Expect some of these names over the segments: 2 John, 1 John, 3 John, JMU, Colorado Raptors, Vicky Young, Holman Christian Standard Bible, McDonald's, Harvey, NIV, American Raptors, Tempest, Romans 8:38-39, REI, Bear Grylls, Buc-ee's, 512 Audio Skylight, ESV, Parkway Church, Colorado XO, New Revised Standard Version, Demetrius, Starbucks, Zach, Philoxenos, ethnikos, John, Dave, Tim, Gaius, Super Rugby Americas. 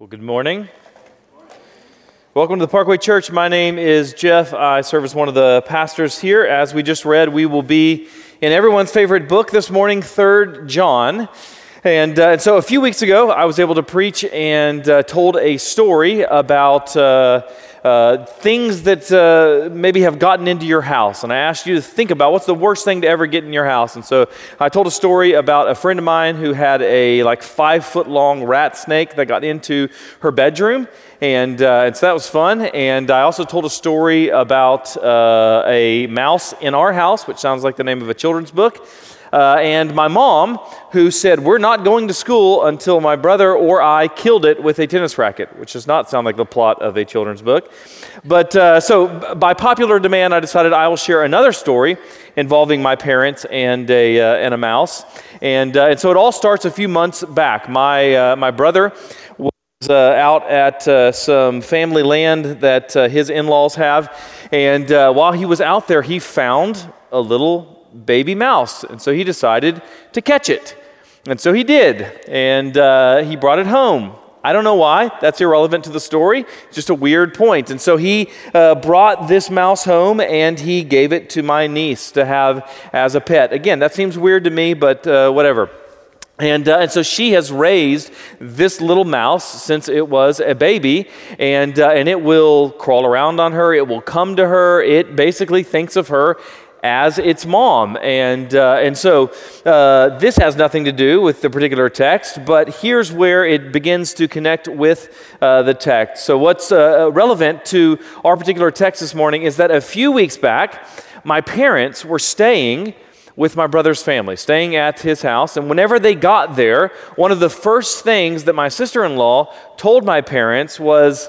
Well, good morning. Welcome to the Parkway Church. My name is Jeff. I serve as one of the pastors here. As we just read, we will be in everyone's favorite book this morning, 3 John. And so a few weeks ago, I was able to preach and told a story about things that maybe have gotten into your house. And I asked you to think about what's the worst thing to ever get in your house. And so I told a story about a friend of mine who had a 5-foot-long rat snake that got into her bedroom. And so that was fun. And I also told a story about a mouse in our house, which sounds like the name of a children's book. And my mom, who said, "We're not going to school until my brother or I killed it with a tennis racket," which does not sound like the plot of a children's book. But so by popular demand, I decided I will share another story involving my parents and a mouse. And so it all starts a few months back. My brother was out at some family land that his in-laws have. And while he was out there, he found a little baby mouse, and so he decided to catch it, and so he did, and he brought it home. I don't know why. That's irrelevant to the story. It's just a weird point. And so he brought this mouse home, and he gave it to my niece to have as a pet. Again, that seems weird to me, but whatever. And so she has raised this little mouse since it was a baby, and it will crawl around on her. It will come to her. It basically thinks of her as its mom. And so this has nothing to do with the particular text, but here's where it begins to connect with the text. So what's relevant to our particular text this morning is that a few weeks back, my parents were staying with my brother's family, staying at his house. And whenever they got there, one of the first things that my sister-in-law told my parents was,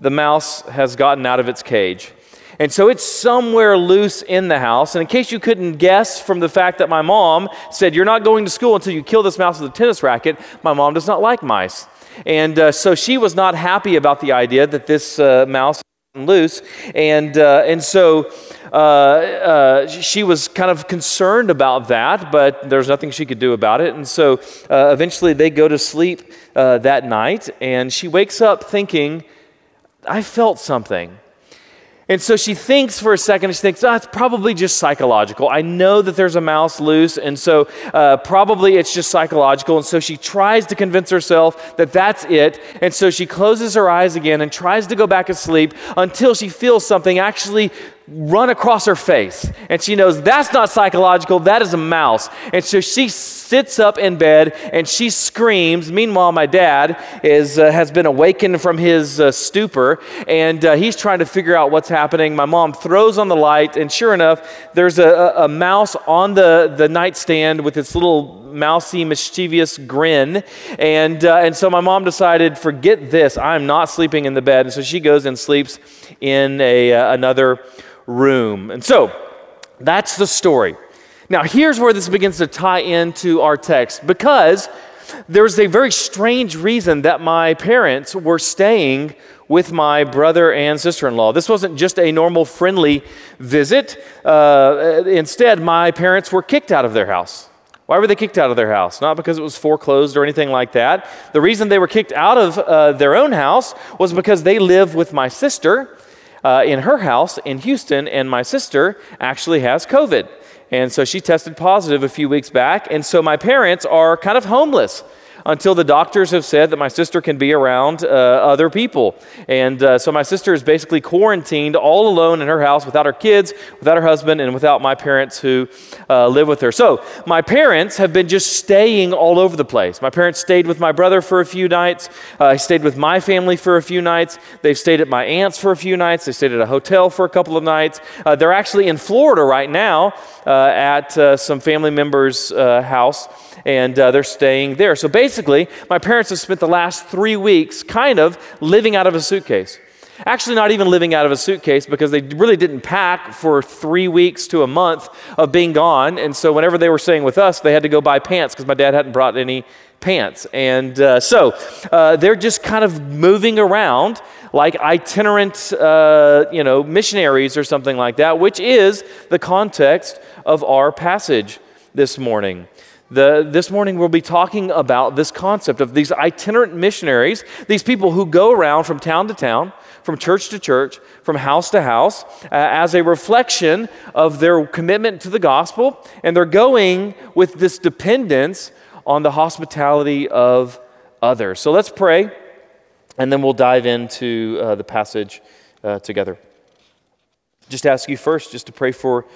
"The mouse has gotten out of its cage." And so it's somewhere loose in the house. And in case you couldn't guess from the fact that my mom said, "You're not going to school until you kill this mouse with a tennis racket," my mom does not like mice. And so she was not happy about the idea that this mouse was loose. And so she was kind of concerned about that, but there's nothing she could do about it. And so eventually they go to sleep that night, and she wakes up thinking, "I felt something." And so she thinks for a second, and she thinks, it's probably just psychological. I know that there's a mouse loose, and so probably it's just psychological. And so she tries to convince herself that that's it. And so she closes her eyes again and tries to go back to sleep until she feels something actually run across her face. And she knows that's not psychological, that is a mouse. And so she sits up in bed and she screams. Meanwhile, my dad has been awakened from his stupor, and he's trying to figure out what's happening. My mom throws on the light, and sure enough, there's a mouse on the nightstand with its little mousy, mischievous grin. And so my mom decided, forget this, I'm not sleeping in the bed. And so she goes and sleeps in another room. And so that's the story. Now, here's where this begins to tie into our text, because there's a very strange reason that my parents were staying with my brother and sister-in-law. This wasn't just a normal friendly visit. Instead, my parents were kicked out of their house. Why were they kicked out of their house? Not because it was foreclosed or anything like that. The reason they were kicked out of their own house was because they live with my sister in her house in Houston, and my sister actually has COVID. And so she tested positive a few weeks back, and so my parents are kind of homeless until the doctors have said that my sister can be around other people. And so my sister is basically quarantined all alone in her house without her kids, without her husband, and without my parents who live with her. So my parents have been just staying all over the place. My parents stayed with my brother for a few nights. He stayed with my family for a few nights. They've stayed at my aunt's for a few nights. They stayed at a hotel for a couple of nights. They're actually in Florida right now at some family member's house, and they're staying there. So basically, my parents have spent the last 3 weeks kind of living out of a suitcase. Actually, not even living out of a suitcase, because they really didn't pack for 3 weeks to a month of being gone. And so whenever they were staying with us, they had to go buy pants because my dad hadn't brought any pants. And so they're just kind of moving around like itinerant, missionaries or something like that, which is the context of our passage this morning. This morning we'll be talking about this concept of these itinerant missionaries, these people who go around from town to town, from church to church, from house to house, as a reflection of their commitment to the gospel, and they're going with this dependence on the hospitality of others. So let's pray, and then we'll dive into the passage together. Just ask you first just to pray for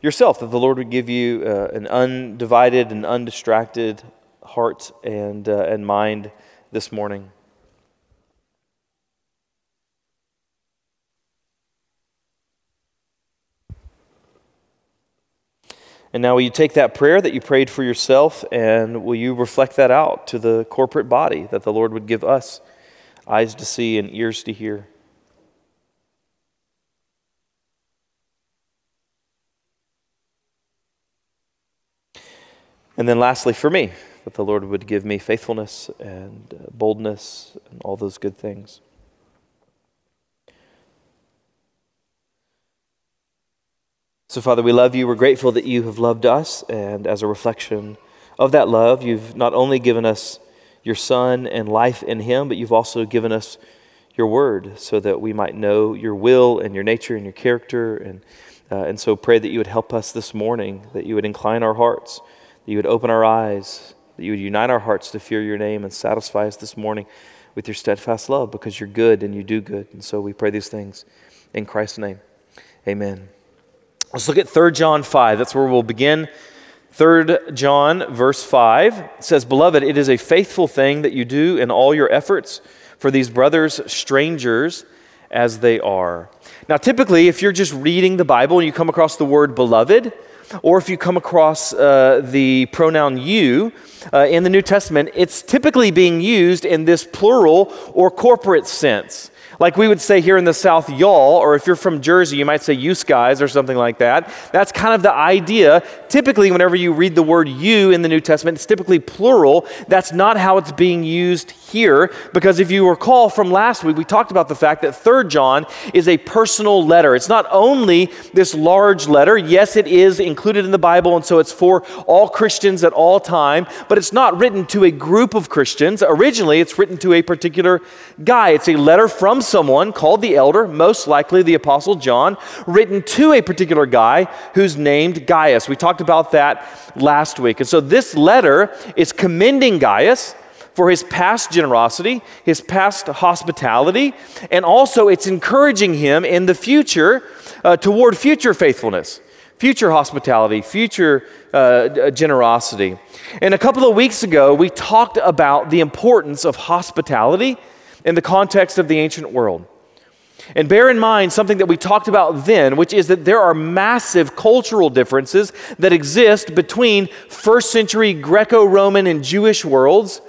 yourself, that the Lord would give you an undivided and undistracted heart and mind this morning. And now will you take that prayer that you prayed for yourself and will you reflect that out to the corporate body, that the Lord would give us eyes to see and ears to hear. And then lastly, for me, that the Lord would give me faithfulness and boldness and all those good things. So, Father, we love you. We're grateful that you have loved us. And as a reflection of that love, you've not only given us your Son and life in him, but you've also given us your word so that we might know your will and your nature and your character. And so pray that you would help us this morning, that you would incline our hearts, that you would open our eyes, that you would unite our hearts to fear your name and satisfy us this morning with your steadfast love, because you're good and you do good. And so we pray these things in Christ's name. Amen. Let's look at 3 John 5. That's where we'll begin. 3 John verse 5 says, "Beloved, it is a faithful thing that you do in all your efforts for these brothers, strangers, as they are." Now, typically, if you're just reading the Bible and you come across the word beloved, or if you come across the pronoun you in the New Testament, it's typically being used in this plural or corporate sense. Like we would say here in the South, y'all, or if you're from Jersey, you might say you guys or something like that. That's kind of the idea. Typically, whenever you read the word you in the New Testament, it's typically plural. That's not how it's being used here, because if you recall from last week, we talked about the fact that 3 John is a personal letter. It's not only this large letter. Yes, it is included in the Bible, and so it's for all Christians at all time, but it's not written to a group of Christians. Originally, it's written to a particular guy. It's a letter from someone called the elder, most likely the Apostle John, written to a particular guy who's named Gaius. We talked about that last week. And so this letter is commending Gaius for his past generosity, his past hospitality, and also it's encouraging him in the future toward future faithfulness, future hospitality, future generosity. And a couple of weeks ago, we talked about the importance of hospitality in the context of the ancient world. And bear in mind something that we talked about then, which is that there are massive cultural differences that exist between first century Greco-Roman and Jewish worlds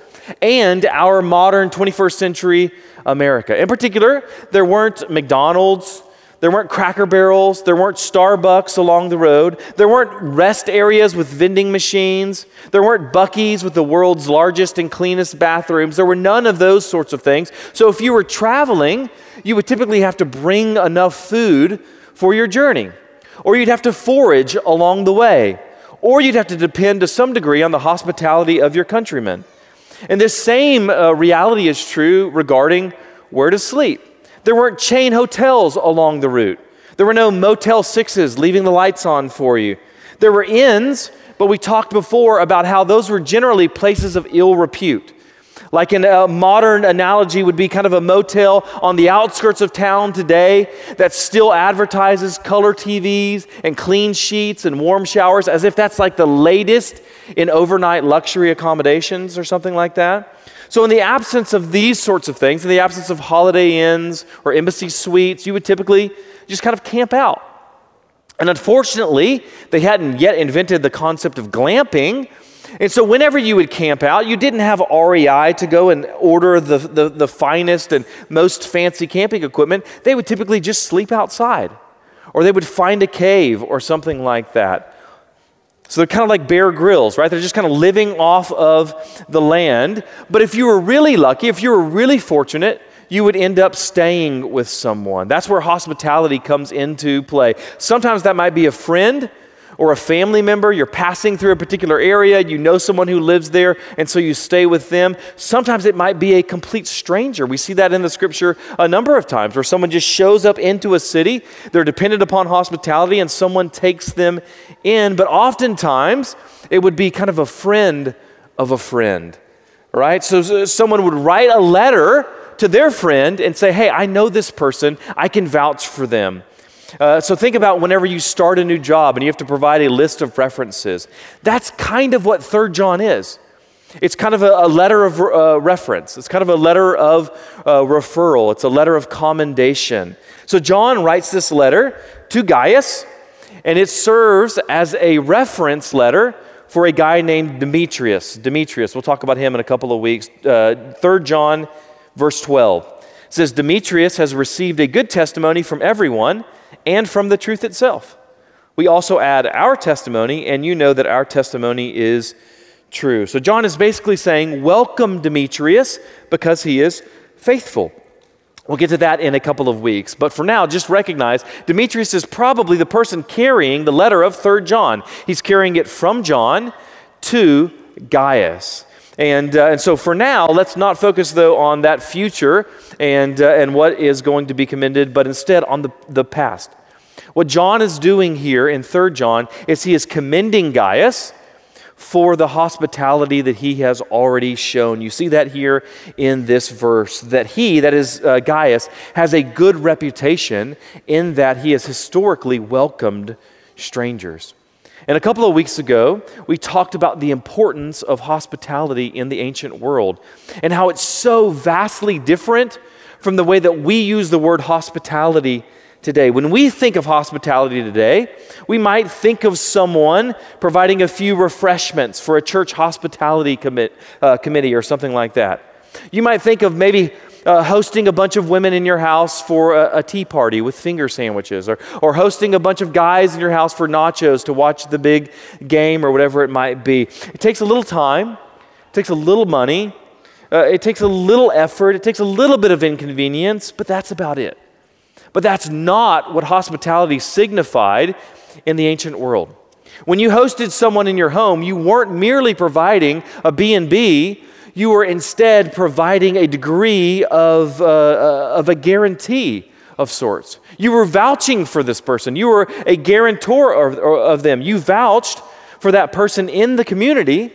and our modern 21st century America. In particular, there weren't McDonald's, there weren't Cracker Barrels, there weren't Starbucks along the road, there weren't rest areas with vending machines, there weren't Buc-ee's with the world's largest and cleanest bathrooms, there were none of those sorts of things. So if you were traveling, you would typically have to bring enough food for your journey, or you'd have to forage along the way, or you'd have to depend to some degree on the hospitality of your countrymen. And this same reality is true regarding where to sleep. There weren't chain hotels along the route. There were no Motel 6s leaving the lights on for you. There were inns, but we talked before about how those were generally places of ill repute. Like a modern analogy would be kind of a motel on the outskirts of town today that still advertises color TVs and clean sheets and warm showers as if that's like the latest in overnight luxury accommodations or something like that. So in the absence of these sorts of things, in the absence of Holiday Inns or Embassy Suites, you would typically just kind of camp out. And unfortunately, they hadn't yet invented the concept of glamping. And so whenever you would camp out, you didn't have REI to go and order the finest and most fancy camping equipment. They would typically just sleep outside, or they would find a cave or something like that. So they're kind of like Bear Grylls, right? They're just kind of living off of the land. But if you were really lucky, if you were really fortunate, you would end up staying with someone. That's where hospitality comes into play. Sometimes that might be a friend, or a family member, you're passing through a particular area, you know someone who lives there, and so you stay with them. Sometimes it might be a complete stranger. We see that in the scripture a number of times where someone just shows up into a city, they're dependent upon hospitality, and someone takes them in. But oftentimes, it would be kind of a friend, right? So someone would write a letter to their friend and say, hey, I know this person, I can vouch for them. So think about whenever you start a new job and you have to provide a list of references. That's kind of what 3 John is. It's kind of a letter of reference. It's kind of a letter of referral. It's a letter of commendation. So John writes this letter to Gaius, and it serves as a reference letter for a guy named Demetrius. Demetrius, we'll talk about him in a couple of weeks. 3 John, verse 12. It says, Demetrius has received a good testimony from everyone and from the truth itself. We also add our testimony, and you know that our testimony is true. So John is basically saying, welcome Demetrius, because he is faithful. We'll get to that in a couple of weeks. But for now, just recognize Demetrius is probably the person carrying the letter of 3 John. He's carrying it from John to Gaius. And so for now, let's not focus, though, on that future and what is going to be commended, but instead on the past. What John is doing here in 3 John is he is commending Gaius for the hospitality that he has already shown. You see that here in this verse, that he, that is Gaius, has a good reputation in that he has historically welcomed strangers. And a couple of weeks ago, we talked about the importance of hospitality in the ancient world and how it's so vastly different from the way that we use the word hospitality today. When we think of hospitality today, we might think of someone providing a few refreshments for a church hospitality committee or something like that. You might think of maybe hosting a bunch of women in your house for a tea party with finger sandwiches, or hosting a bunch of guys in your house for nachos to watch the big game or whatever it might be. It takes a little time, it takes a little money, it takes a little effort, it takes a little bit of inconvenience, but that's about it. But that's not what hospitality signified in the ancient world. When you hosted someone in your home, you weren't merely providing a B&B, you are instead providing a degree of a guarantee of sorts. You were vouching for this person. You were a guarantor of them. You vouched for that person in the community,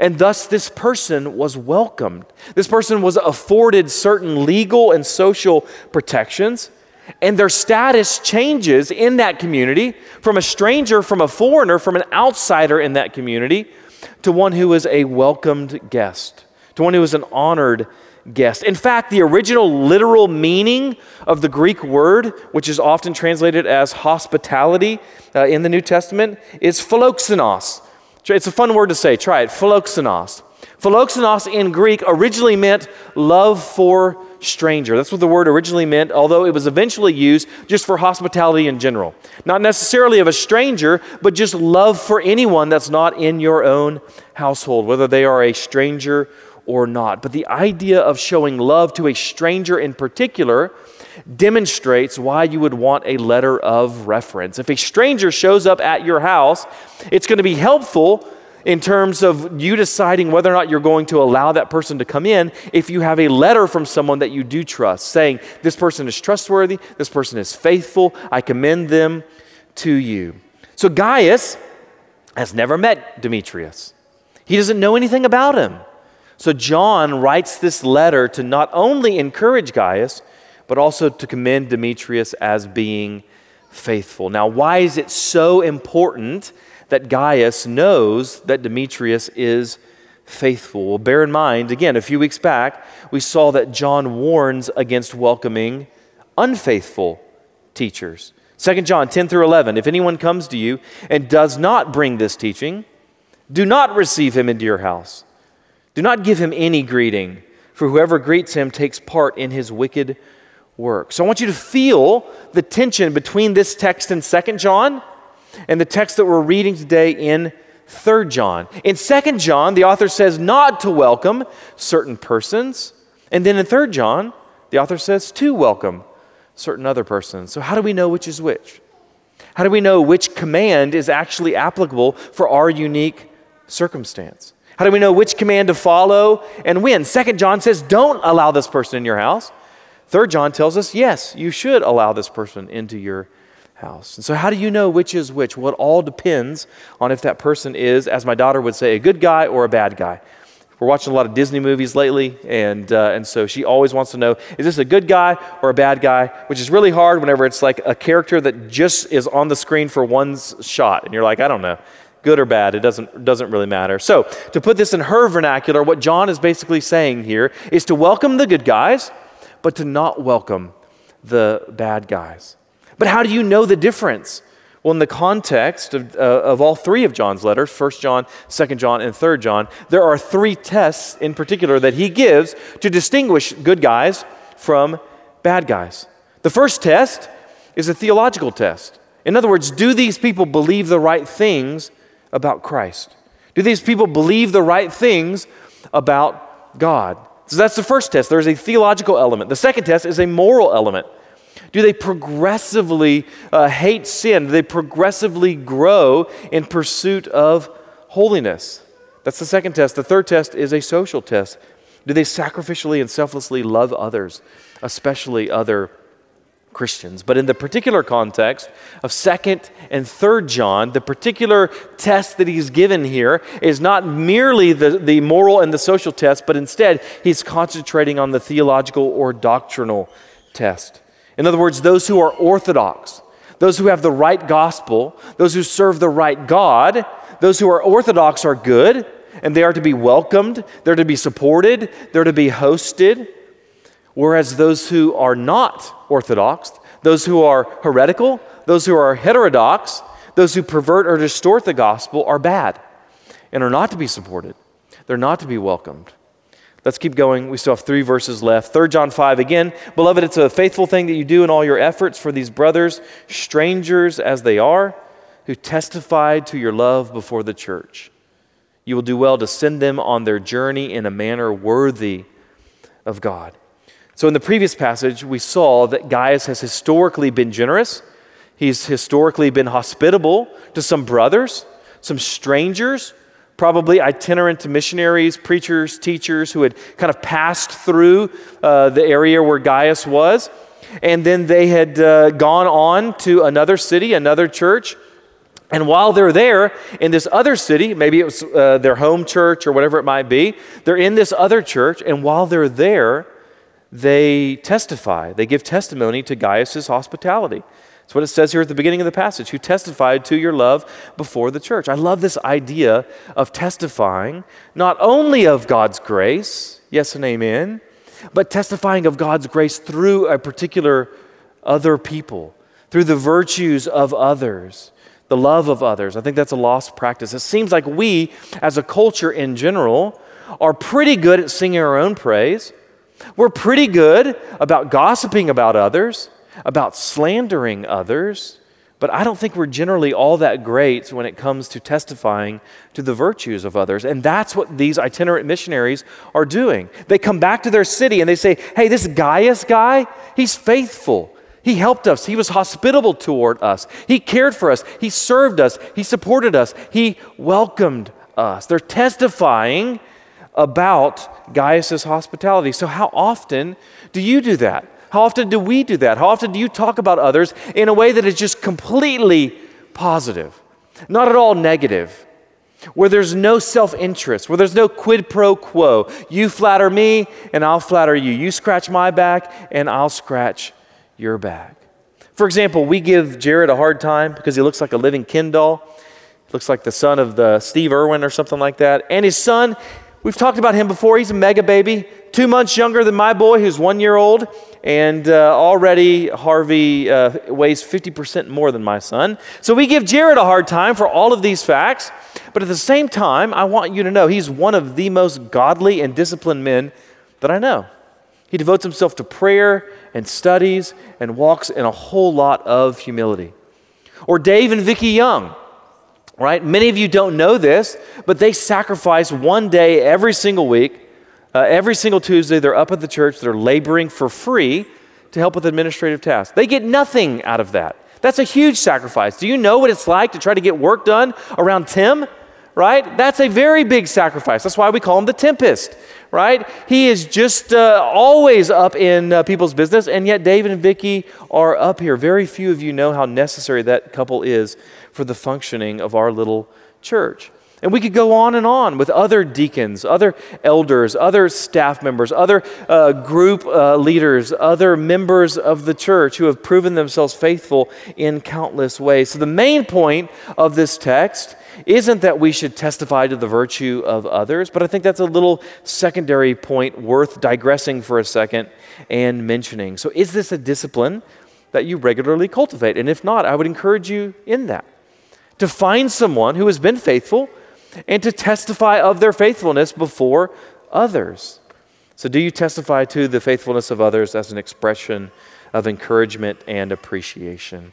and thus this person was welcomed. This person was afforded certain legal and social protections, and their status changes in that community from a stranger, from a foreigner, from an outsider in that community, to one who is a welcomed guest, to one who is an honored guest. In fact, the original literal meaning of the Greek word, which is often translated as hospitality in the New Testament, is philoxenos. It's a fun word to say. Try it. Philoxenos. Philoxenos in Greek originally meant love for stranger. That's what the word originally meant, although it was eventually used just for hospitality in general. Not necessarily of a stranger, but just love for anyone that's not in your own household, whether they are a stranger or not. But the idea of showing love to a stranger in particular demonstrates why you would want a letter of reference. If a stranger shows up at your house, it's going to be helpful in terms of you deciding whether or not you're going to allow that person to come in if you have a letter from someone that you do trust saying, this person is trustworthy, this person is faithful, I commend them to you. So Gaius has never met Demetrius. He doesn't know anything about him. So John writes this letter to not only encourage Gaius, but also to commend Demetrius as being faithful. Now, why is it so important that Gaius knows that Demetrius is faithful? Well, bear in mind, again, a few weeks back, we saw that John warns against welcoming unfaithful teachers. 2 John 10 through 11, if anyone comes to you and does not bring this teaching, do not receive him into your house. Do not give him any greeting, for whoever greets him takes part in his wicked work. So I want you to feel the tension between this text in 2 John and the text that we're reading today in 3 John. In 2 John, the author says not to welcome certain persons. And then in 3 John, the author says to welcome certain other persons. So how do we know which is which? How do we know which command is actually applicable for our unique circumstance? How do we know which command to follow and when? 2 John says, don't allow this person in your house. 3 John tells us, yes, you should allow this person into your house. And so how do you know which is which? Well, it all depends on if that person is, as my daughter would say, a good guy or a bad guy. We're watching a lot of Disney movies lately, and so she always wants to know, is this a good guy or a bad guy? Which is really hard whenever it's like a character that just is on the screen for one shot, and you're like, I don't know. Good or bad, it doesn't really matter. So to put this in her vernacular, what John is basically saying here is to welcome the good guys, but to not welcome the bad guys. But how do you know the difference? Well, in the context of all three of John's letters, 1 John, 2 John, and 3 John, there are three tests in particular that he gives to distinguish good guys from bad guys. The first test is a theological test. In other words, do these people believe the right things about Christ? Do these people believe the right things about God? So that's the first test. There's a theological element. The second test is a moral element. Do they progressively hate sin? Do they progressively grow in pursuit of holiness? That's the second test. The third test is a social test. Do they sacrificially and selflessly love others, especially other Christians? But in the particular context of 2nd and 3rd John, the particular test that he's given here is not merely the moral and the social test, but instead he's concentrating on the theological or doctrinal test. In other words, those who are orthodox, those who have the right gospel, those who serve the right God, those who are orthodox are good, and they are to be welcomed, they're to be supported, they're to be hosted. Whereas those who are not orthodox, those who are heretical, those who are heterodox, those who pervert or distort the gospel are bad and are not to be supported. They're not to be welcomed. Let's keep going. We still have three verses left. 3 John 5 again. Beloved, it's a faithful thing that you do in all your efforts for these brothers, strangers as they are, who testified to your love before the church. You will do well to send them on their journey in a manner worthy of God. So in the previous passage, we saw that Gaius has historically been generous. He's historically been hospitable to some brothers, some strangers, probably itinerant missionaries, preachers, teachers who had kind of passed through the area where Gaius was. And then they had gone on to another city, another church. And while they're there in this other city, maybe it was their home church or whatever it might be, they're in this other church, and while they're there, they testify. They give testimony to Gaius' hospitality. That's what it says here at the beginning of the passage, who testified to your love before the church. I love this idea of testifying not only of God's grace, yes and amen, but testifying of God's grace through a particular other people, through the virtues of others, the love of others. I think that's a lost practice. It seems like we, as a culture in general, are pretty good at singing our own praise. We're pretty good about gossiping about others, about slandering others, but I don't think we're generally all that great when it comes to testifying to the virtues of others. And that's what these itinerant missionaries are doing. They come back to their city and they say, hey, this Gaius guy, he's faithful. He helped us. He was hospitable toward us. He cared for us. He served us. He supported us. He welcomed us. They're testifying about Gaius' hospitality. So how often do you do that? How often do we do that? How often do you talk about others in a way that is just completely positive, not at all negative, where there's no self-interest, where there's no quid pro quo? You flatter me and I'll flatter you. You scratch my back and I'll scratch your back. For example, we give Jared a hard time because he looks like a living Ken doll. He looks like the son of the Steve Irwin or something like that. And his son, we've talked about him before. He's a mega baby, 2 months younger than my boy, who's 1 year old, and already Harvey weighs 50% more than my son. So we give Jared a hard time for all of these facts, but at the same time, I want you to know he's one of the most godly and disciplined men that I know. He devotes himself to prayer and studies and walks in a whole lot of humility. Or Dave and Vicky Young. Right? Many of you don't know this, but they sacrifice one day every single week, every single Tuesday, they're up at the church, they're laboring for free to help with administrative tasks. They get nothing out of that. That's a huge sacrifice. Do you know what it's like to try to get work done around Tim? Right? That's a very big sacrifice. That's why we call him the Tempest, right? He is just always up in people's business, and yet David and Vicky are up here. Very few of you know how necessary that couple is for the functioning of our little church. And we could go on and on with other deacons, other elders, other staff members, other group leaders, other members of the church who have proven themselves faithful in countless ways. So the main point of this text isn't that we should testify to the virtue of others, but I think that's a little secondary point worth digressing for a second and mentioning. So is this a discipline that you regularly cultivate? And if not, I would encourage you in that, to find someone who has been faithful and to testify of their faithfulness before others. So do you testify to the faithfulness of others as an expression of encouragement and appreciation?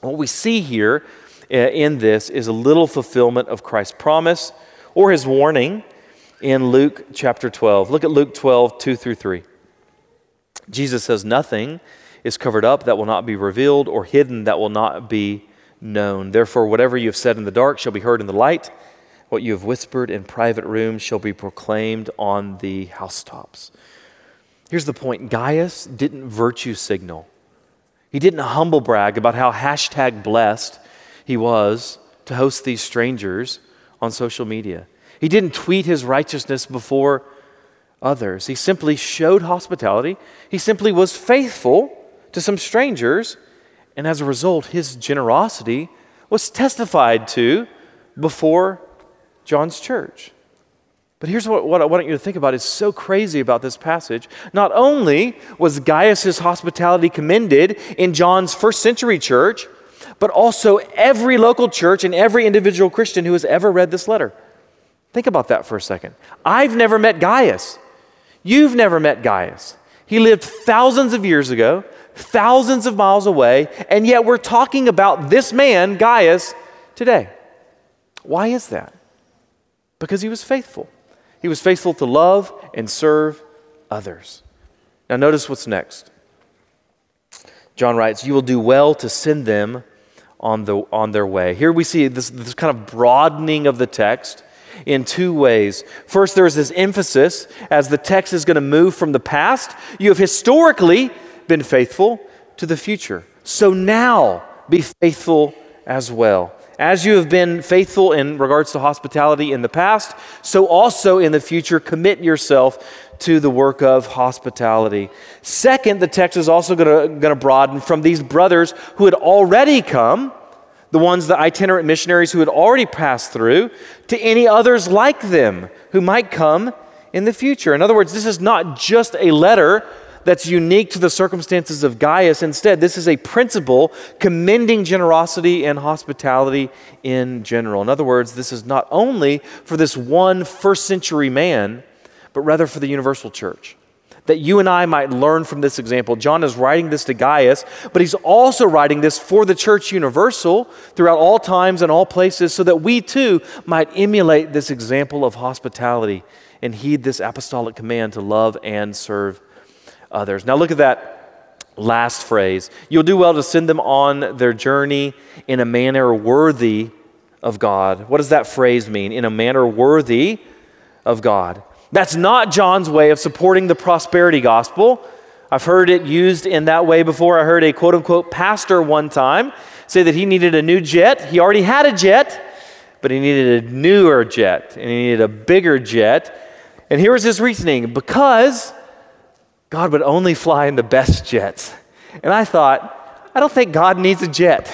What we see here in this is a little fulfillment of Christ's promise or his warning in Luke chapter 12. Look at Luke 12, 2 through 3. Jesus says, "Nothing is covered up that will not be revealed, or hidden that will not be known. Therefore, whatever you have said in the dark shall be heard in the light. What you have whispered in private rooms shall be proclaimed on the housetops." Here's the point. Gaius didn't virtue signal. He didn't humble brag about how #blessed he was to host these strangers on social media. He didn't tweet his righteousness before others. He simply showed hospitality. He simply was faithful to some strangers, and as a result, his generosity was testified to before John's church. But here's what I want you to think about is so crazy about this passage. Not only was Gaius' hospitality commended in John's first century church, but also every local church and every individual Christian who has ever read this letter. Think about that for a second. I've never met Gaius. You've never met Gaius. He lived thousands of years ago, thousands of miles away, and yet we're talking about this man, Gaius, today. Why is that? Because he was faithful. He was faithful to love and serve others. Now notice what's next. John writes, "You will do well to send them on their way." Here we see this kind of broadening of the text in two ways. First, there is this emphasis as the text is going to move from the past. You have historically been faithful, to the future. So now be faithful as well. As you have been faithful in regards to hospitality in the past, so also in the future, commit yourself to the work of hospitality. Second, the text is also going to broaden from these brothers who had already come, the ones, the itinerant missionaries who had already passed through, to any others like them who might come in the future. In other words, this is not just a letter that's unique to the circumstances of Gaius. Instead, this is a principle commending generosity and hospitality in general. In other words, this is not only for this one first century man, but rather for the universal church, that you and I might learn from this example. John is writing this to Gaius, but he's also writing this for the church universal throughout all times and all places, so that we too might emulate this example of hospitality and heed this apostolic command to love and serve others. Now look at that last phrase. You'll do well to send them on their journey in a manner worthy of God. What does that phrase mean? In a manner worthy of God. That's not John's way of supporting the prosperity gospel. I've heard it used in that way before. I heard a quote-unquote pastor one time say that he needed a new jet. He already had a jet, but he needed a newer jet, and he needed a bigger jet. And here was his reasoning: because God would only fly in the best jets. And I thought, I don't think God needs a jet.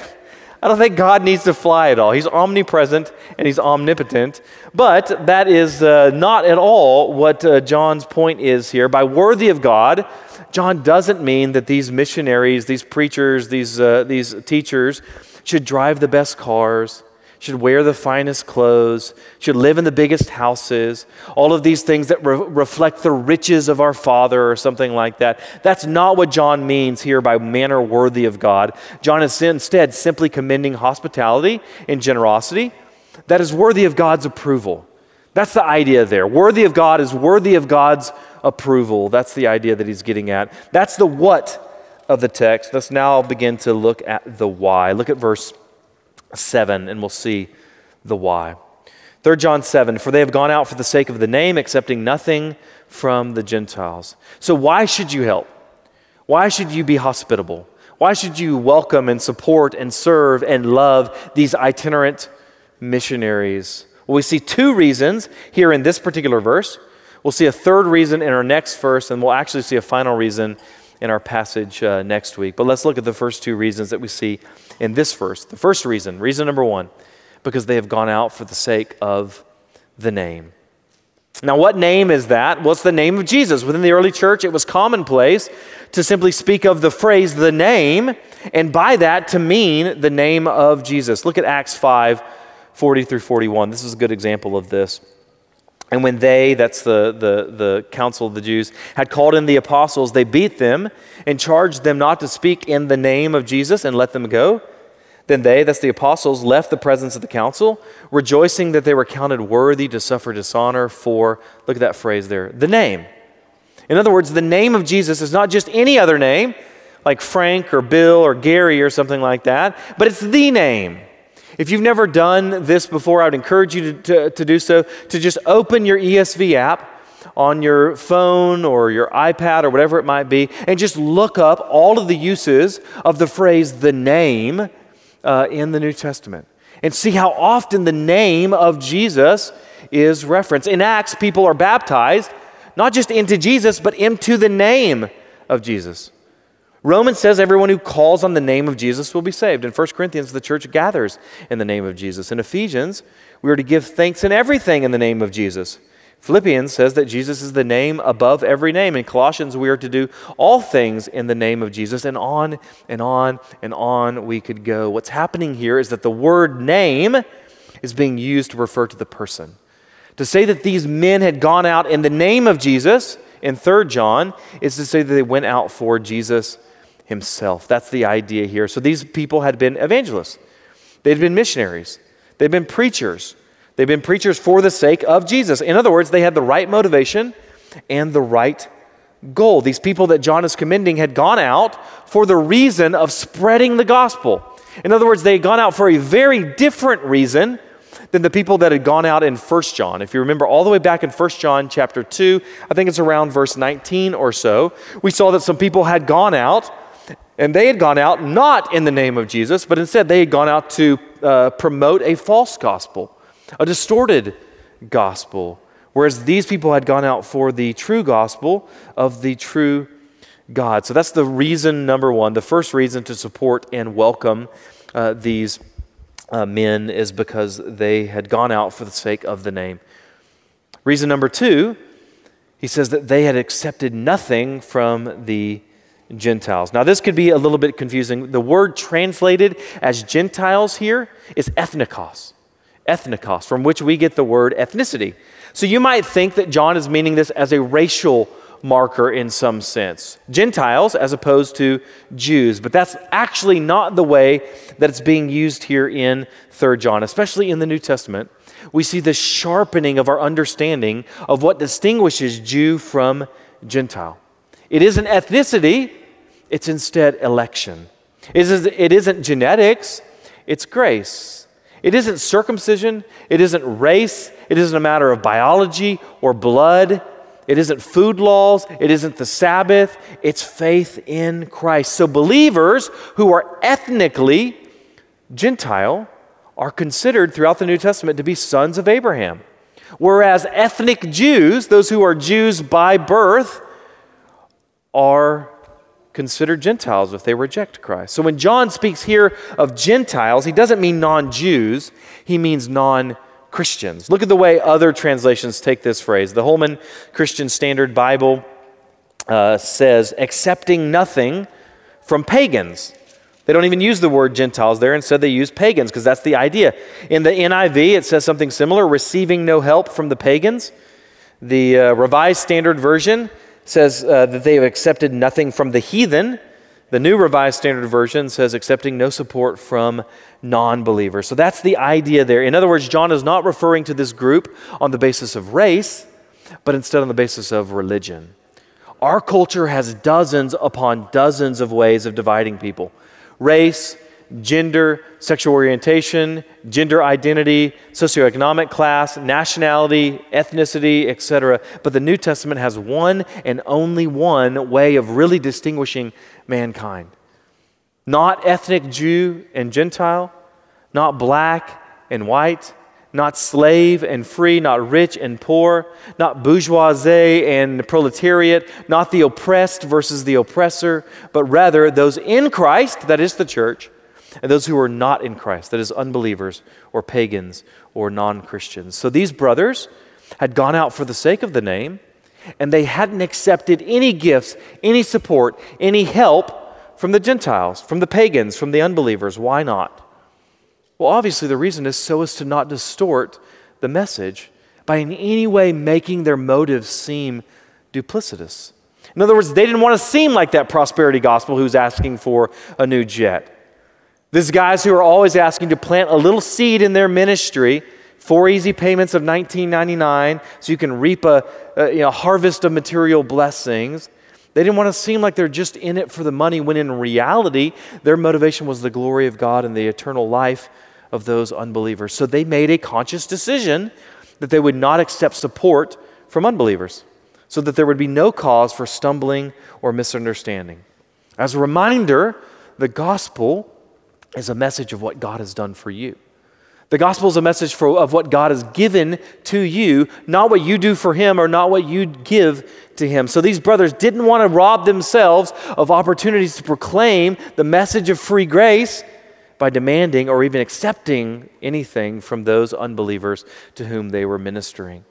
I don't think God needs to fly at all. He's omnipresent and he's omnipotent. But that is not at all what John's point is here. By worthy of God, John doesn't mean that these missionaries, these preachers, these teachers should drive the best cars, should wear the finest clothes, should live in the biggest houses, all of these things that reflect the riches of our Father or something like that. That's not what John means here by manner worthy of God. John is instead simply commending hospitality and generosity that is worthy of God's approval. That's the idea there. Worthy of God is worthy of God's approval. That's the idea that he's getting at. That's the what of the text. Let's now begin to look at the why. Look at verse 7 and we'll see the why. 3 John 7, for they have gone out for the sake of the name, accepting nothing from the Gentiles. So why should you help? Why should you be hospitable? Why should you welcome and support and serve and love these itinerant missionaries? Well, we see two reasons here in this particular verse. We'll see a third reason in our next verse, and we'll actually see a final reason in our passage next week. But let's look at the first two reasons that we see in this verse. The first reason, reason number one, because they have gone out for the sake of the name. Now, what name is that? Well, it's the name of Jesus. Within the early church, it was commonplace to simply speak of the phrase, the name, and by that to mean the name of Jesus. Look at Acts 5:40-41. This is a good example of this. And when they, that's the council of the Jews, had called in the apostles, they beat them and charged them not to speak in the name of Jesus and let them go. Then they, that's the apostles, left the presence of the council, rejoicing that they were counted worthy to suffer dishonor for, look at that phrase there, the name. In other words, the name of Jesus is not just any other name, like Frank or Bill or Gary or something like that, but it's the name. If you've never done this before, I would encourage you to do so, to just open your ESV app on your phone or your iPad or whatever it might be, and just look up all of the uses of the phrase, the name, in the New Testament, and see how often the name of Jesus is referenced. In Acts, people are baptized, not just into Jesus, but into the name of Jesus. Romans says everyone who calls on the name of Jesus will be saved. In 1 Corinthians, the church gathers in the name of Jesus. In Ephesians, we are to give thanks in everything in the name of Jesus. Philippians says that Jesus is the name above every name. In Colossians, we are to do all things in the name of Jesus, and on and on and on we could go. What's happening here is that the word name is being used to refer to the person. To say that these men had gone out in the name of Jesus, in 3 John, is to say that they went out for Jesus himself. That's the idea here. So these people had been evangelists. They'd been missionaries. They'd been preachers. They've been preachers for the sake of Jesus. In other words, they had the right motivation and the right goal. These people that John is commending had gone out for the reason of spreading the gospel. In other words, they had gone out for a very different reason than the people that had gone out in 1 John. If you remember all the way back in 1 John chapter 2, I think it's around verse 19 or so, we saw that some people had gone out, and they had gone out not in the name of Jesus, but instead they had gone out to promote a false gospel, a distorted gospel, whereas these people had gone out for the true gospel of the true God. So that's the reason number one. The first reason to support and welcome these men is because they had gone out for the sake of the name. Reason number two, he says that they had accepted nothing from the Gentiles. Now this could be a little bit confusing. The word translated as Gentiles here is ethnikos. Ethnikos, from which we get the word ethnicity. So you might think that John is meaning this as a racial marker in some sense. Gentiles as opposed to Jews. But that's actually not the way that it's being used here in 3 John, especially in the New Testament. We see the sharpening of our understanding of what distinguishes Jew from Gentile. It isn't ethnicity, it's instead election. It isn't genetics, it's grace. It isn't circumcision, it isn't race, it isn't a matter of biology or blood, it isn't food laws, it isn't the Sabbath, it's faith in Christ. So believers who are ethnically Gentile are considered throughout the New Testament to be sons of Abraham, whereas ethnic Jews, those who are Jews by birth, are considered Gentiles if they reject Christ. So when John speaks here of Gentiles, he doesn't mean non-Jews, he means non-Christians. Look at the way other translations take this phrase. The Holman Christian Standard Bible says, accepting nothing from pagans. They don't even use the word Gentiles there, instead they use pagans because that's the idea. In the NIV, it says something similar, receiving no help from the pagans. The Revised Standard Version says that they have accepted nothing from the heathen. The New Revised Standard Version says accepting no support from non-believers. So that's the idea there. In other words, John is not referring to this group on the basis of race, but instead on the basis of religion, Our culture has dozens upon dozens of ways of dividing people. Race, gender, sexual orientation, gender identity, socioeconomic class, nationality, ethnicity, etc. But the New Testament has one and only one way of really distinguishing mankind. Not ethnic Jew and Gentile, not black and white, not slave and free, not rich and poor, not bourgeoisie and proletariat, not the oppressed versus the oppressor, but rather those in Christ, that is the church, and those who are not in Christ, that is unbelievers or pagans or non-Christians. So these brothers had gone out for the sake of the name, and they hadn't accepted any gifts, any support, any help from the Gentiles, from the pagans, from the unbelievers. Why not? Well, obviously the reason is so as to not distort the message by in any way making their motives seem duplicitous. In other words, they didn't want to seem like that prosperity gospel who's asking for a new jet. These guys who are always asking to plant a little seed in their ministry, 4 easy payments of $19.99 so you can reap a harvest of material blessings. They didn't want to seem like they're just in it for the money, when in reality, their motivation was the glory of God and the eternal life of those unbelievers. So they made a conscious decision that they would not accept support from unbelievers, so that there would be no cause for stumbling or misunderstanding. As a reminder, the gospel is a message of what God has done for you. The gospel is a message of what God has given to you, not what you do for him or not what you give to him. So these brothers didn't want to rob themselves of opportunities to proclaim the message of free grace by demanding or even accepting anything from those unbelievers to whom they were ministering.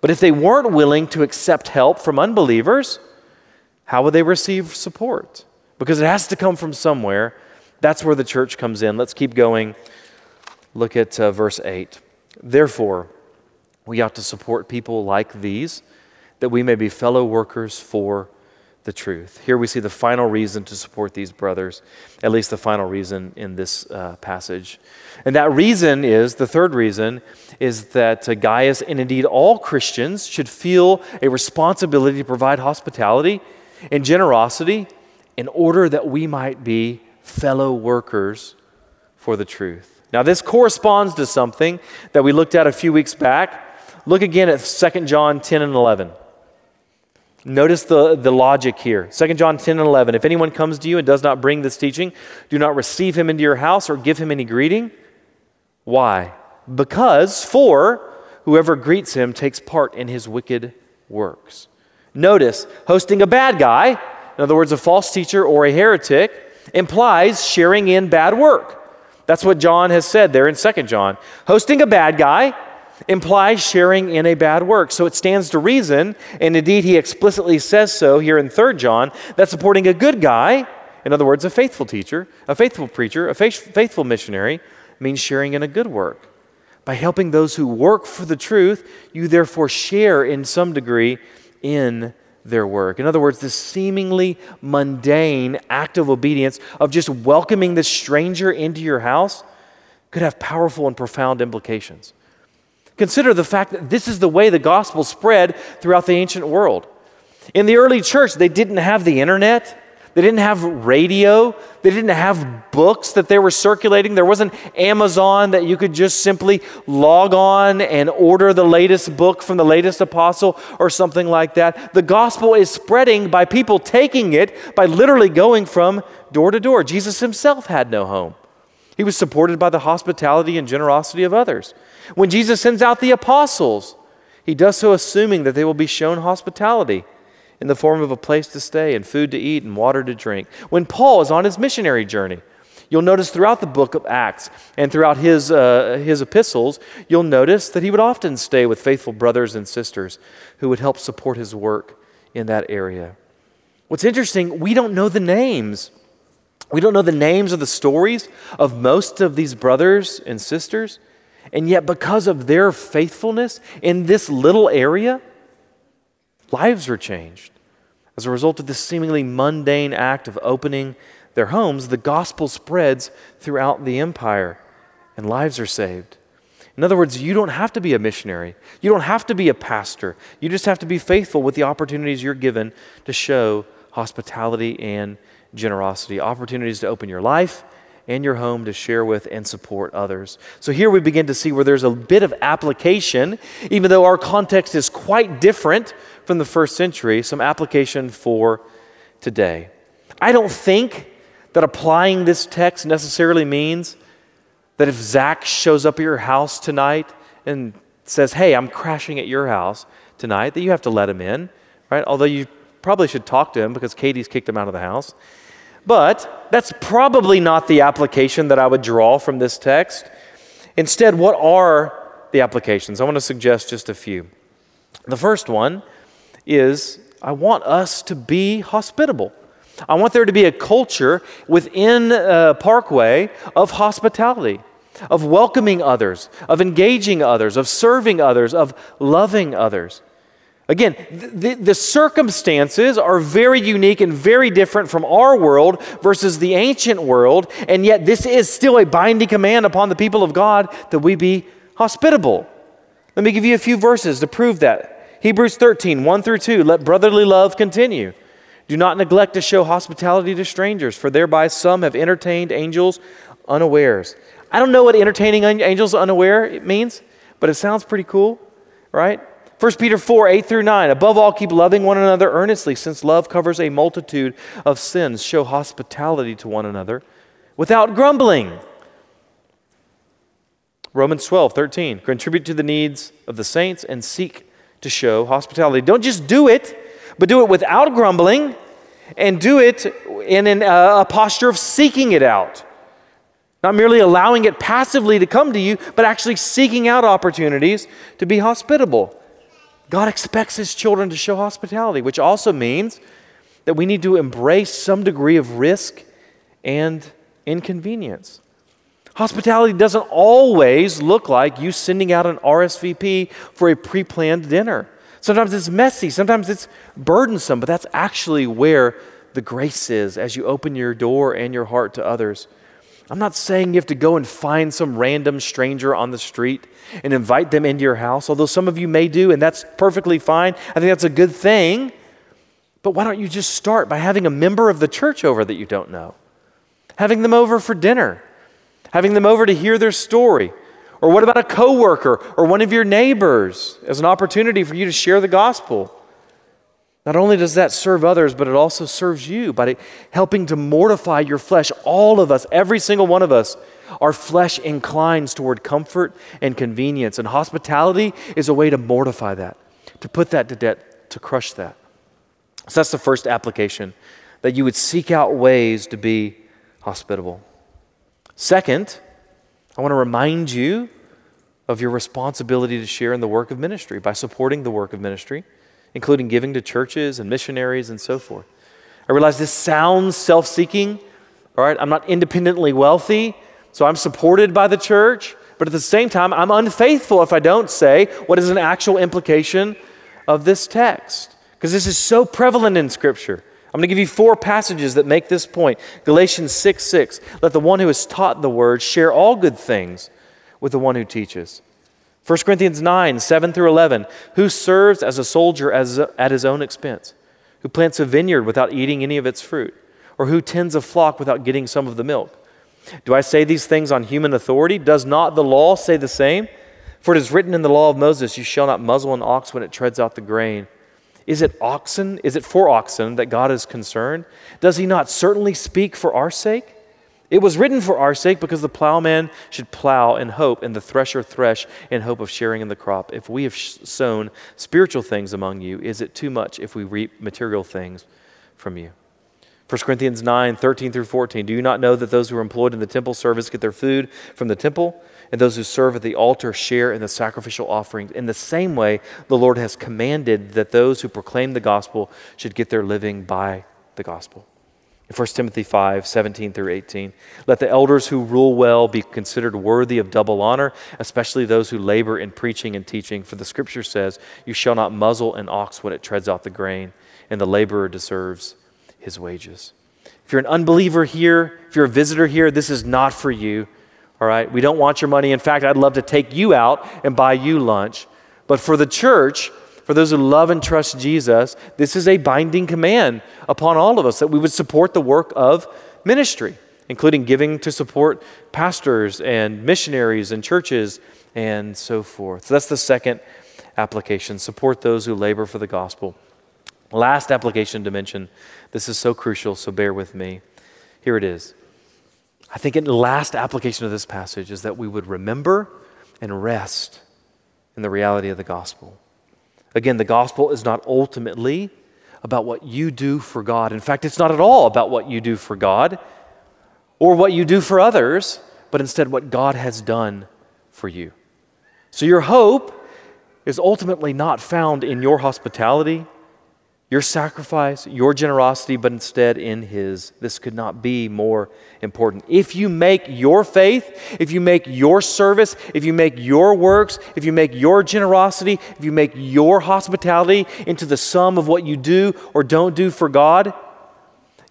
But if they weren't willing to accept help from unbelievers, how would they receive support? Because it has to come from somewhere. That's where the church comes in. Let's keep going. Look at verse 8. Therefore, we ought to support people like these, that we may be fellow workers for the truth. Here we see the final reason to support these brothers, at least the final reason in this passage. And that reason is, the third reason, is that Gaius and indeed all Christians should feel a responsibility to provide hospitality and generosity in order that we might be fellow workers for the truth. Now, this corresponds to something that we looked at a few weeks back. Look again at 2 John 10 and 11. Notice the logic here. 2 John 10 and 11. If anyone comes to you and does not bring this teaching, do not receive him into your house or give him any greeting. Why? Because for whoever greets him takes part in his wicked works. Notice, hosting a bad guy, in other words, a false teacher or a heretic, implies sharing in bad work. That's what John has said there in 2 John. Hosting a bad guy implies sharing in a bad work. So it stands to reason, and indeed he explicitly says so here in 3 John, that supporting a good guy, in other words, a faithful teacher, a faithful preacher, a faithful missionary, means sharing in a good work. By helping those who work for the truth, you therefore share in some degree in their work. In other words, this seemingly mundane act of obedience of just welcoming this stranger into your house could have powerful and profound implications. Consider the fact that this is the way the gospel spread throughout the ancient world. In the early church, they didn't have the internet. They didn't have radio. They didn't have books that they were circulating. There wasn't Amazon that you could just simply log on and order the latest book from the latest apostle or something like that. The gospel is spreading by people taking it, by literally going from door to door. Jesus himself had no home. He was supported by the hospitality and generosity of others. When Jesus sends out the apostles, he does so assuming that they will be shown hospitality in the form of a place to stay and food to eat and water to drink. When Paul is on his missionary journey, you'll notice throughout the book of Acts and throughout his epistles, you'll notice that he would often stay with faithful brothers and sisters who would help support his work in that area. What's interesting, we don't know the names. We don't know the names or the stories of most of these brothers and sisters, and yet because of their faithfulness in this little area, lives were changed. As a result of this seemingly mundane act of opening their homes, the gospel spreads throughout the empire and lives are saved. In other words, you don't have to be a missionary. You don't have to be a pastor. You just have to be faithful with the opportunities you're given to show hospitality and generosity, opportunities to open your life and your home to share with and support others. So here we begin to see where there's a bit of application, even though our context is quite different from the first century, some application for today. I don't think that applying this text necessarily means that if Zach shows up at your house tonight and says, hey, I'm crashing at your house tonight, that you have to let him in, right? Although you probably should talk to him because Katie's kicked him out of the house. But that's probably not the application that I would draw from this text. Instead, what are the applications? I want to suggest just a few. The first one is I want us to be hospitable. I want there to be a culture within Parkway of hospitality, of welcoming others, of engaging others, of serving others, of loving others. Again, the circumstances are very unique and very different from our world versus the ancient world, and yet this is still a binding command upon the people of God that we be hospitable. Let me give you a few verses to prove that. Hebrews 13, 1 through 2, let brotherly love continue. Do not neglect to show hospitality to strangers, for thereby some have entertained angels unawares. I don't know what entertaining angels unaware means, but it sounds pretty cool, right? 1 Peter 4, 8 through 9, above all, keep loving one another earnestly, since love covers a multitude of sins. Show hospitality to one another without grumbling. Romans 12, 13, contribute to the needs of the saints and seek to show hospitality. Don't just do it, but do it without grumbling, and do it in a posture of seeking it out. Not merely allowing it passively to come to you, but actually seeking out opportunities to be hospitable. God expects His children to show hospitality, which also means that we need to embrace some degree of risk and inconvenience. Hospitality doesn't always look like you sending out an RSVP for a pre-planned dinner. Sometimes it's messy, sometimes it's burdensome, but that's actually where the grace is as you open your door and your heart to others. I'm not saying you have to go and find some random stranger on the street and invite them into your house, although some of you may do, and that's perfectly fine. I think that's a good thing. But why don't you just start by having a member of the church over that you don't know, having them over for dinner, having them over to hear their story? Or what about a coworker or one of your neighbors as an opportunity for you to share the gospel? Not only does that serve others, but it also serves you by helping to mortify your flesh. All of us, every single one of us, our flesh inclines toward comfort and convenience. And hospitality is a way to mortify that, to put that to death, to crush that. So that's the first application, that you would seek out ways to be hospitable. Second, I want to remind you of your responsibility to share in the work of ministry by supporting the work of ministry, including giving to churches and missionaries and so forth. I realize this sounds self-seeking, all right? I'm not independently wealthy, so I'm supported by the church, but at the same time, I'm unfaithful if I don't say what is an actual implication of this text, because this is so prevalent in Scripture. I'm going to give you four passages that make this point. Galatians 6:6. Let the one who is taught the word share all good things with the one who teaches. 1 Corinthians 9, 7 through 11. Who serves as a soldier at his own expense? Who plants a vineyard without eating any of its fruit? Or who tends a flock without getting some of the milk? Do I say these things on human authority? Does not the law say the same? For it is written in the law of Moses, you shall not muzzle an ox when it treads out the grain. Is it oxen? Is it for oxen that God is concerned? Does he not certainly speak for our sake? It was written for our sake because the plowman should plow in hope and the thresher thresh in hope of sharing in the crop. If we have sown spiritual things among you, is it too much if we reap material things from you? 1 Corinthians 9, 13 through 14. Do you not know that those who are employed in the temple service get their food from the temple? And those who serve at the altar share in the sacrificial offerings. In the same way, the Lord has commanded that those who proclaim the gospel should get their living by the gospel. In 1 Timothy 5, 17 through 18, let the elders who rule well be considered worthy of double honor, especially those who labor in preaching and teaching. For the Scripture says, you shall not muzzle an ox when it treads out the grain, and the laborer deserves his wages. If you're an unbeliever here, if you're a visitor here, this is not for you. all right? We don't want your money. In fact, I'd love to take you out and buy you lunch. But for the church, for those who love and trust Jesus, this is a binding command upon all of us that we would support the work of ministry, including giving to support pastors and missionaries and churches and so forth. So that's the second application. Support those who labor for the gospel. Last application to mention. This is so crucial, so bear with me. Here it is. I think the last application of this passage is that we would remember and rest in the reality of the gospel. Again, the gospel is not ultimately about what you do for God. In fact, it's not at all about what you do for God or what you do for others, but instead what God has done for you. So your hope is ultimately not found in your hospitality, your sacrifice, your generosity, but instead in His. This could not be more important. If you make your faith, if you make your service, if you make your works, if you make your generosity, if you make your hospitality into the sum of what you do or don't do for God,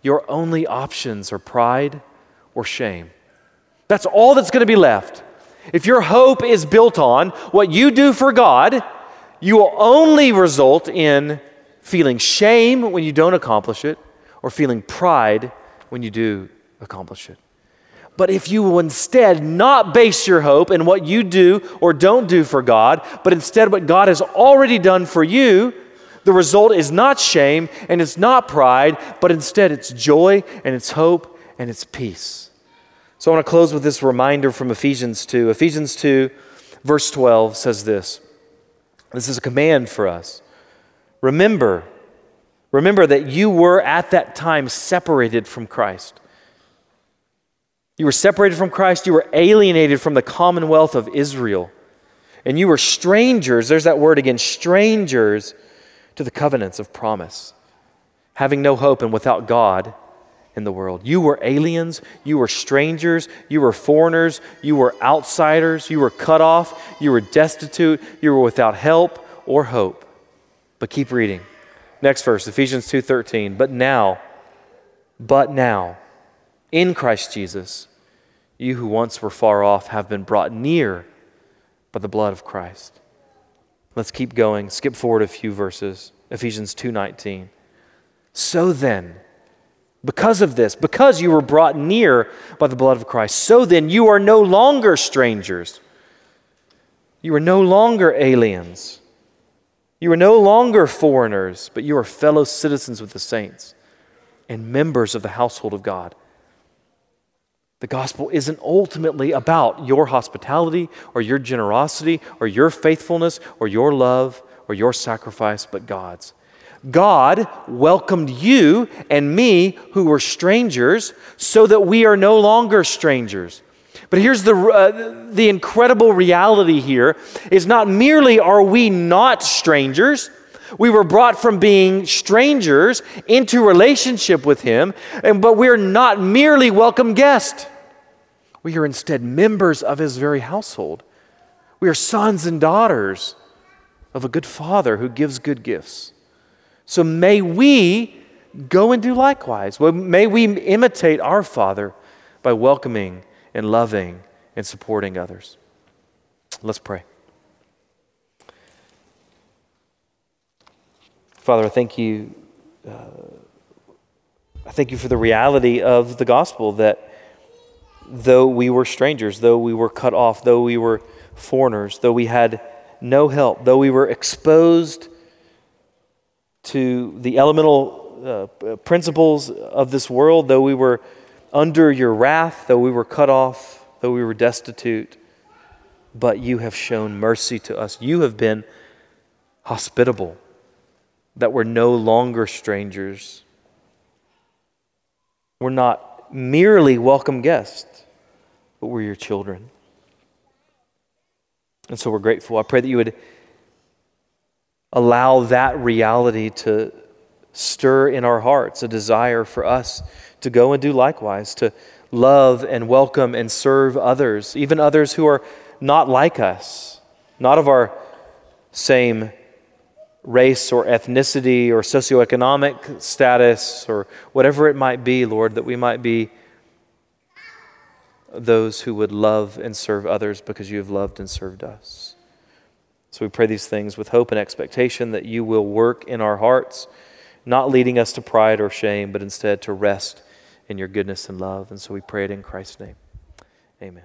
your only options are pride or shame. That's all that's going to be left. If your hope is built on what you do for God, you will only result in feeling shame when you don't accomplish it, or feeling pride when you do accomplish it. But if you will instead not base your hope in what you do or don't do for God, but instead what God has already done for you, the result is not shame and it's not pride, but instead it's joy and it's hope and it's peace. So I want to close with this reminder from Ephesians 2. Ephesians 2, verse 12 says this. This is a command for us. Remember that you were at that time separated from Christ. You were separated from Christ. You were alienated from the commonwealth of Israel. And you were strangers, there's that word again, strangers to the covenants of promise, having no hope and without God in the world. You were aliens, you were strangers, you were foreigners, you were outsiders, you were cut off, you were destitute, you were without help or hope. But keep reading. Next verse, Ephesians 2:13. But now, in Christ Jesus, you who once were far off have been brought near by the blood of Christ. Let's keep going. Skip forward a few verses. Ephesians 2:19. So then, because of this, because you were brought near by the blood of Christ, so then you are no longer strangers. You are no longer aliens. You are no longer foreigners, but you are fellow citizens with the saints and members of the household of God. The gospel isn't ultimately about your hospitality or your generosity or your faithfulness or your love or your sacrifice, but God's. God welcomed you and me who were strangers so that we are no longer strangers. But here's the incredible reality here is not merely are we not strangers. We were brought from being strangers into relationship with Him, but we're not merely welcome guests. We are instead members of His very household. We are sons and daughters of a good Father who gives good gifts. So may we go and do likewise. May we imitate our Father by welcoming and loving and supporting others. Let's pray. Father, I thank you. I thank you for the reality of the gospel that though we were strangers, though we were cut off, though we were foreigners, though we had no help, though we were exposed to the elemental principles of this world, though we were under your wrath, though we were cut off, though we were destitute, but you have shown mercy to us. You have been hospitable, that we're no longer strangers. We're not merely welcome guests, but we're your children. And so we're grateful. I pray that you would allow that reality to stir in our hearts a desire for us to go and do likewise, to love and welcome and serve others, even others who are not like us, not of our same race or ethnicity or socioeconomic status or whatever it might be, Lord, that we might be those who would love and serve others because you have loved and served us. So we pray these things with hope and expectation that you will work in our hearts, not leading us to pride or shame, but instead to rest in your goodness and love. And so we pray it in Christ's name. Amen.